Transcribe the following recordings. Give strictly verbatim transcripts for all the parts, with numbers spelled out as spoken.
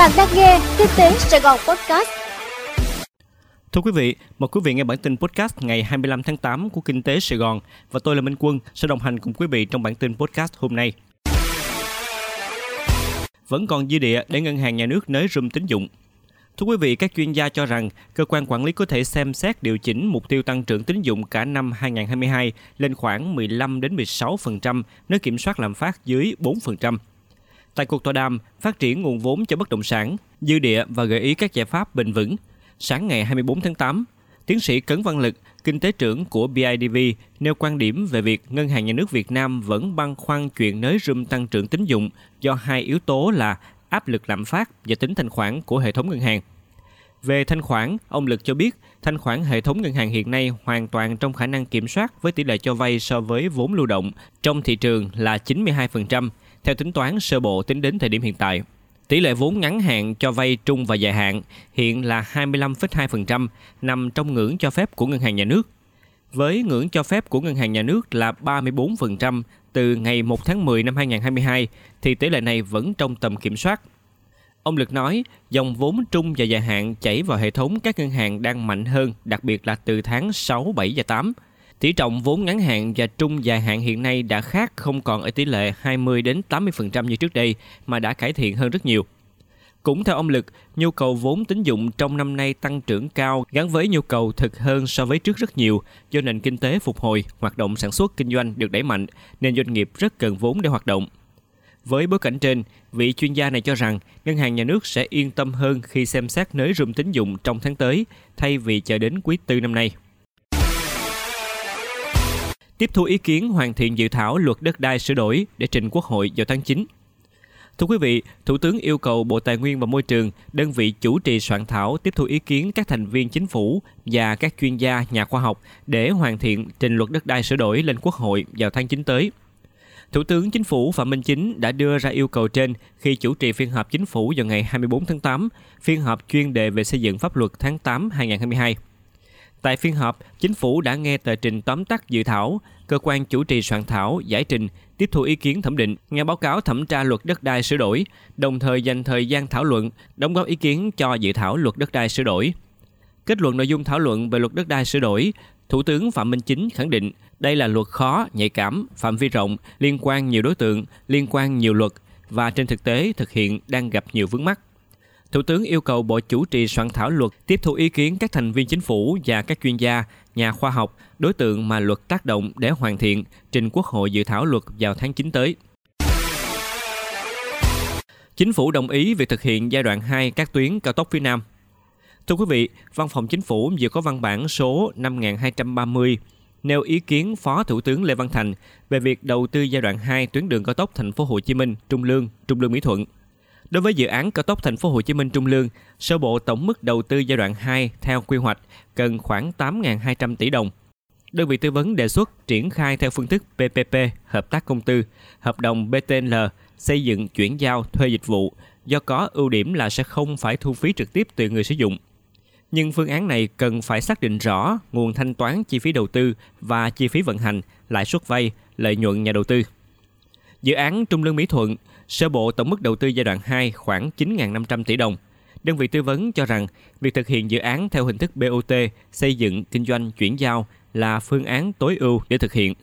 Bạn đang nghe Kinh tế Sài Gòn Podcast. Thưa quý vị, mời quý vị nghe bản tin podcast ngày hai mươi lăm tháng tám của Kinh tế Sài Gòn và tôi là Minh Quân sẽ đồng hành cùng quý vị trong bản tin podcast hôm nay. Vẫn còn dư địa để ngân hàng nhà nước nới room tín dụng. Thưa quý vị, các chuyên gia cho rằng cơ quan quản lý có thể xem xét điều chỉnh mục tiêu tăng trưởng tín dụng cả năm hai không hai hai lên khoảng mười lăm đến mười sáu phần trăm nếu kiểm soát lạm phát dưới bốn phần trăm. Tại cuộc tọa đàm phát triển nguồn vốn cho bất động sản, dư địa và gợi ý các giải pháp bền vững, sáng ngày hai mươi tư tháng tám, tiến sĩ Cấn Văn Lực, kinh tế trưởng của bê i đê vê nêu quan điểm về việc Ngân hàng Nhà nước Việt Nam vẫn băn khoăn chuyện nới room tăng trưởng tín dụng do hai yếu tố là áp lực lạm phát và tính thanh khoản của hệ thống ngân hàng. Về thanh khoản, ông Lực cho biết thanh khoản hệ thống ngân hàng hiện nay hoàn toàn trong khả năng kiểm soát với tỷ lệ cho vay so với vốn lưu động trong thị trường là chín mươi hai phần trăm theo tính toán sơ bộ tính đến thời điểm hiện tại. Tỷ lệ vốn ngắn hạn cho vay trung và dài hạn hiện là hai mươi lăm phẩy hai phần trăm nằm trong ngưỡng cho phép của Ngân hàng Nhà nước. Với ngưỡng cho phép của Ngân hàng Nhà nước là ba mươi tư phần trăm từ ngày mùng một tháng mười năm hai nghìn không trăm hai mươi hai thì tỷ lệ này vẫn trong tầm kiểm soát. Ông Lực nói dòng vốn trung và dài hạn chảy vào hệ thống các ngân hàng đang mạnh hơn, đặc biệt là từ tháng sáu, bảy và tám. Tỷ trọng vốn ngắn hạn và trung dài hạn hiện nay đã khác, không còn ở tỷ lệ hai mươi đến tám mươi phần trăm như trước đây mà đã cải thiện hơn rất nhiều. Cũng theo ông Lực, nhu cầu vốn tín dụng trong năm nay tăng trưởng cao gắn với nhu cầu thực hơn so với trước rất nhiều, do nền kinh tế phục hồi, hoạt động sản xuất kinh doanh được đẩy mạnh nên doanh nghiệp rất cần vốn để hoạt động. Với bối cảnh trên, vị chuyên gia này cho rằng Ngân hàng Nhà nước sẽ yên tâm hơn khi xem xét nới room tín dụng trong tháng tới thay vì chờ đến quý tư năm nay. Tiếp thu ý kiến hoàn thiện dự thảo luật đất đai sửa đổi để trình Quốc hội vào tháng chín. Thưa quý vị, Thủ tướng yêu cầu Bộ Tài nguyên và Môi trường, đơn vị chủ trì soạn thảo tiếp thu ý kiến các thành viên chính phủ và các chuyên gia, nhà khoa học để hoàn thiện trình luật đất đai sửa đổi lên Quốc hội vào tháng chín tới. Thủ tướng Chính phủ Phạm Minh Chính đã đưa ra yêu cầu trên khi chủ trì phiên họp Chính phủ vào ngày hai mươi tư tháng tám, phiên họp chuyên đề về xây dựng pháp luật tháng tám năm hai nghìn không trăm hai mươi hai. Tại phiên họp, Chính phủ đã nghe tờ trình tóm tắt dự thảo, cơ quan chủ trì soạn thảo, giải trình, tiếp thu ý kiến thẩm định, nghe báo cáo thẩm tra luật đất đai sửa đổi, đồng thời dành thời gian thảo luận, đóng góp ý kiến cho dự thảo luật đất đai sửa đổi. Kết luận nội dung thảo luận về luật đất đai sửa đổi, Thủ tướng Phạm Minh Chính khẳng định đây là luật khó, nhạy cảm, phạm vi rộng, liên quan nhiều đối tượng, liên quan nhiều luật và trên thực tế thực hiện đang gặp nhiều vướng mắc. Thủ tướng yêu cầu Bộ chủ trì soạn thảo luật tiếp thu ý kiến các thành viên chính phủ và các chuyên gia, nhà khoa học, đối tượng mà luật tác động để hoàn thiện, trình Quốc hội dự thảo luật vào tháng chín tới. Chính phủ đồng ý việc thực hiện giai đoạn hai các tuyến cao tốc phía Nam. Thưa quý vị, Văn phòng Chính phủ vừa có văn bản số năm nghìn hai trăm ba mươi nêu ý kiến Phó Thủ tướng Lê Văn Thành về việc đầu tư giai đoạn hai tuyến đường cao tốc Thành phố Hồ Chí Minh Trung Lương, Trung Lương Mỹ Thuận. Đối với dự án cao tốc Thành phố Hồ Chí Minh Trung Lương, sơ bộ tổng mức đầu tư giai đoạn hai theo quy hoạch cần khoảng tám nghìn hai trăm tỷ đồng. Đơn vị tư vấn đề xuất triển khai theo phương thức pê pê pê, hợp tác công tư, hợp đồng bê tê en lờ, xây dựng chuyển giao thuê dịch vụ, do có ưu điểm là sẽ không phải thu phí trực tiếp từ người sử dụng. Nhưng phương án này cần phải xác định rõ nguồn thanh toán chi phí đầu tư và chi phí vận hành, lãi suất vay, lợi nhuận nhà đầu tư. Dự án Trung Lương Mỹ Thuận, sơ bộ tổng mức đầu tư giai đoạn hai khoảng chín nghìn năm trăm tỷ đồng. Đơn vị tư vấn cho rằng việc thực hiện dự án theo hình thức bê o tê, xây dựng, kinh doanh, chuyển giao là phương án tối ưu để thực hiện,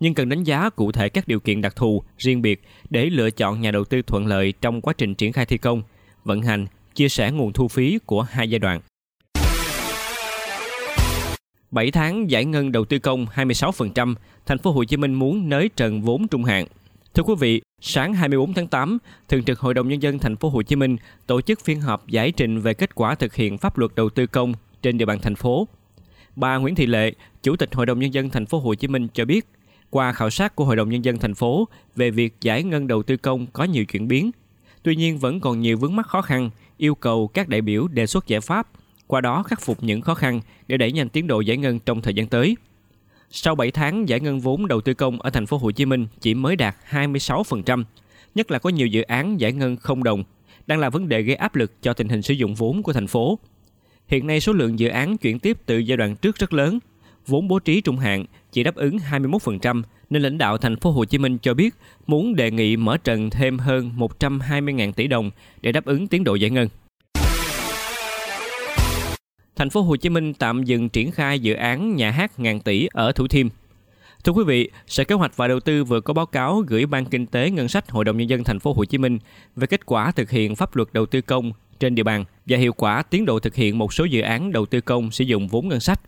nhưng cần đánh giá cụ thể các điều kiện đặc thù riêng biệt để lựa chọn nhà đầu tư thuận lợi trong quá trình triển khai thi công, vận hành, chia sẻ nguồn thu phí của hai giai đoạn. bảy tháng giải ngân đầu tư công hai mươi sáu phần trăm, Thành phố Hồ Chí Minh muốn nới trần vốn trung hạn. Thưa quý vị, sáng hai mươi tư tháng tám, Thường trực Hội đồng Nhân dân Thành phố Hồ Chí Minh tổ chức phiên họp giải trình về kết quả thực hiện pháp luật đầu tư công trên địa bàn thành phố. Bà Nguyễn Thị Lệ, Chủ tịch Hội đồng Nhân dân Thành phố Hồ Chí Minh cho biết, qua khảo sát của Hội đồng Nhân dân Thành phố về việc giải ngân đầu tư công có nhiều chuyển biến, tuy nhiên vẫn còn nhiều vướng mắc khó khăn, yêu cầu các đại biểu đề xuất giải pháp, qua đó khắc phục những khó khăn để đẩy nhanh tiến độ giải ngân trong thời gian tới. Sau bảy tháng, giải ngân vốn đầu tư công ở Thành phố Hồ Chí Minh chỉ mới đạt hai mươi sáu phần trăm, nhất là có nhiều dự án giải ngân không đồng, đang là vấn đề gây áp lực cho tình hình sử dụng vốn của thành phố. Hiện nay số lượng dự án chuyển tiếp từ giai đoạn trước rất lớn, vốn bố trí trung hạn chỉ đáp ứng hai mươi mốt phần trăm, nên lãnh đạo thành phố Hồ Chí Minh cho biết muốn đề nghị mở trần thêm hơn một trăm hai mươi nghìn tỷ đồng để đáp ứng tiến độ giải ngân. Thành phố Hồ Chí Minh tạm dừng triển khai dự án nhà hát ngàn tỷ ở Thủ Thiêm. Thưa quý vị, Sở Kế hoạch và Đầu tư vừa có báo cáo gửi Ban Kinh tế Ngân sách Hội đồng Nhân dân Thành phố Hồ Chí Minh về kết quả thực hiện pháp luật đầu tư công trên địa bàn và hiệu quả tiến độ thực hiện một số dự án đầu tư công sử dụng vốn ngân sách.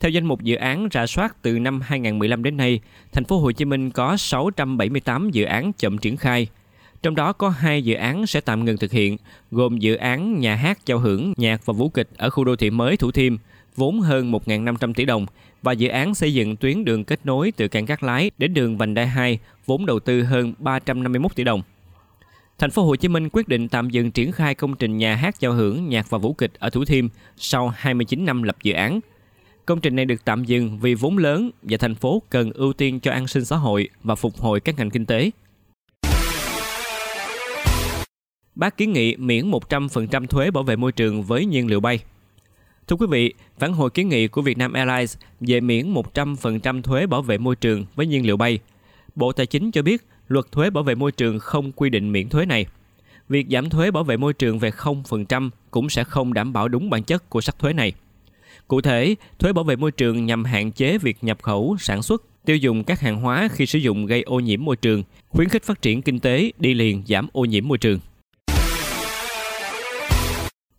Theo danh mục dự án rà soát từ năm hai không một năm đến nay, Thành phố Hồ Chí Minh có sáu trăm bảy mươi tám dự án chậm triển khai. Trong đó có hai dự án sẽ tạm ngừng thực hiện, gồm dự án nhà hát giao hưởng nhạc và vũ kịch ở khu đô thị mới Thủ Thiêm, vốn hơn một nghìn năm trăm tỷ đồng, và dự án xây dựng tuyến đường kết nối từ cảng Cát Lái đến đường Vành Đai hai, vốn đầu tư hơn ba trăm năm mươi mốt tỷ đồng. Thành phố Hồ Chí Minh quyết định tạm dừng triển khai công trình nhà hát giao hưởng nhạc và vũ kịch ở Thủ Thiêm sau hai mươi chín năm lập dự án. Công trình này được tạm dừng vì vốn lớn và thành phố cần ưu tiên cho an sinh xã hội và phục hồi các ngành kinh tế. Bác kiến nghị miễn một trăm phần trăm thuế bảo vệ môi trường với nhiên liệu bay. Thưa quý vị, phản hồi kiến nghị của Vietnam Airlines về miễn một trăm phần trăm thuế bảo vệ môi trường với nhiên liệu bay, Bộ Tài chính cho biết luật thuế bảo vệ môi trường không quy định miễn thuế này. Việc giảm thuế bảo vệ môi trường về không phần trăm cũng sẽ không đảm bảo đúng bản chất của sắc thuế này. Cụ thể, thuế bảo vệ môi trường nhằm hạn chế việc nhập khẩu, sản xuất, tiêu dùng các hàng hóa khi sử dụng gây ô nhiễm môi trường, khuyến khích phát triển kinh tế đi liền giảm ô nhiễm môi trường.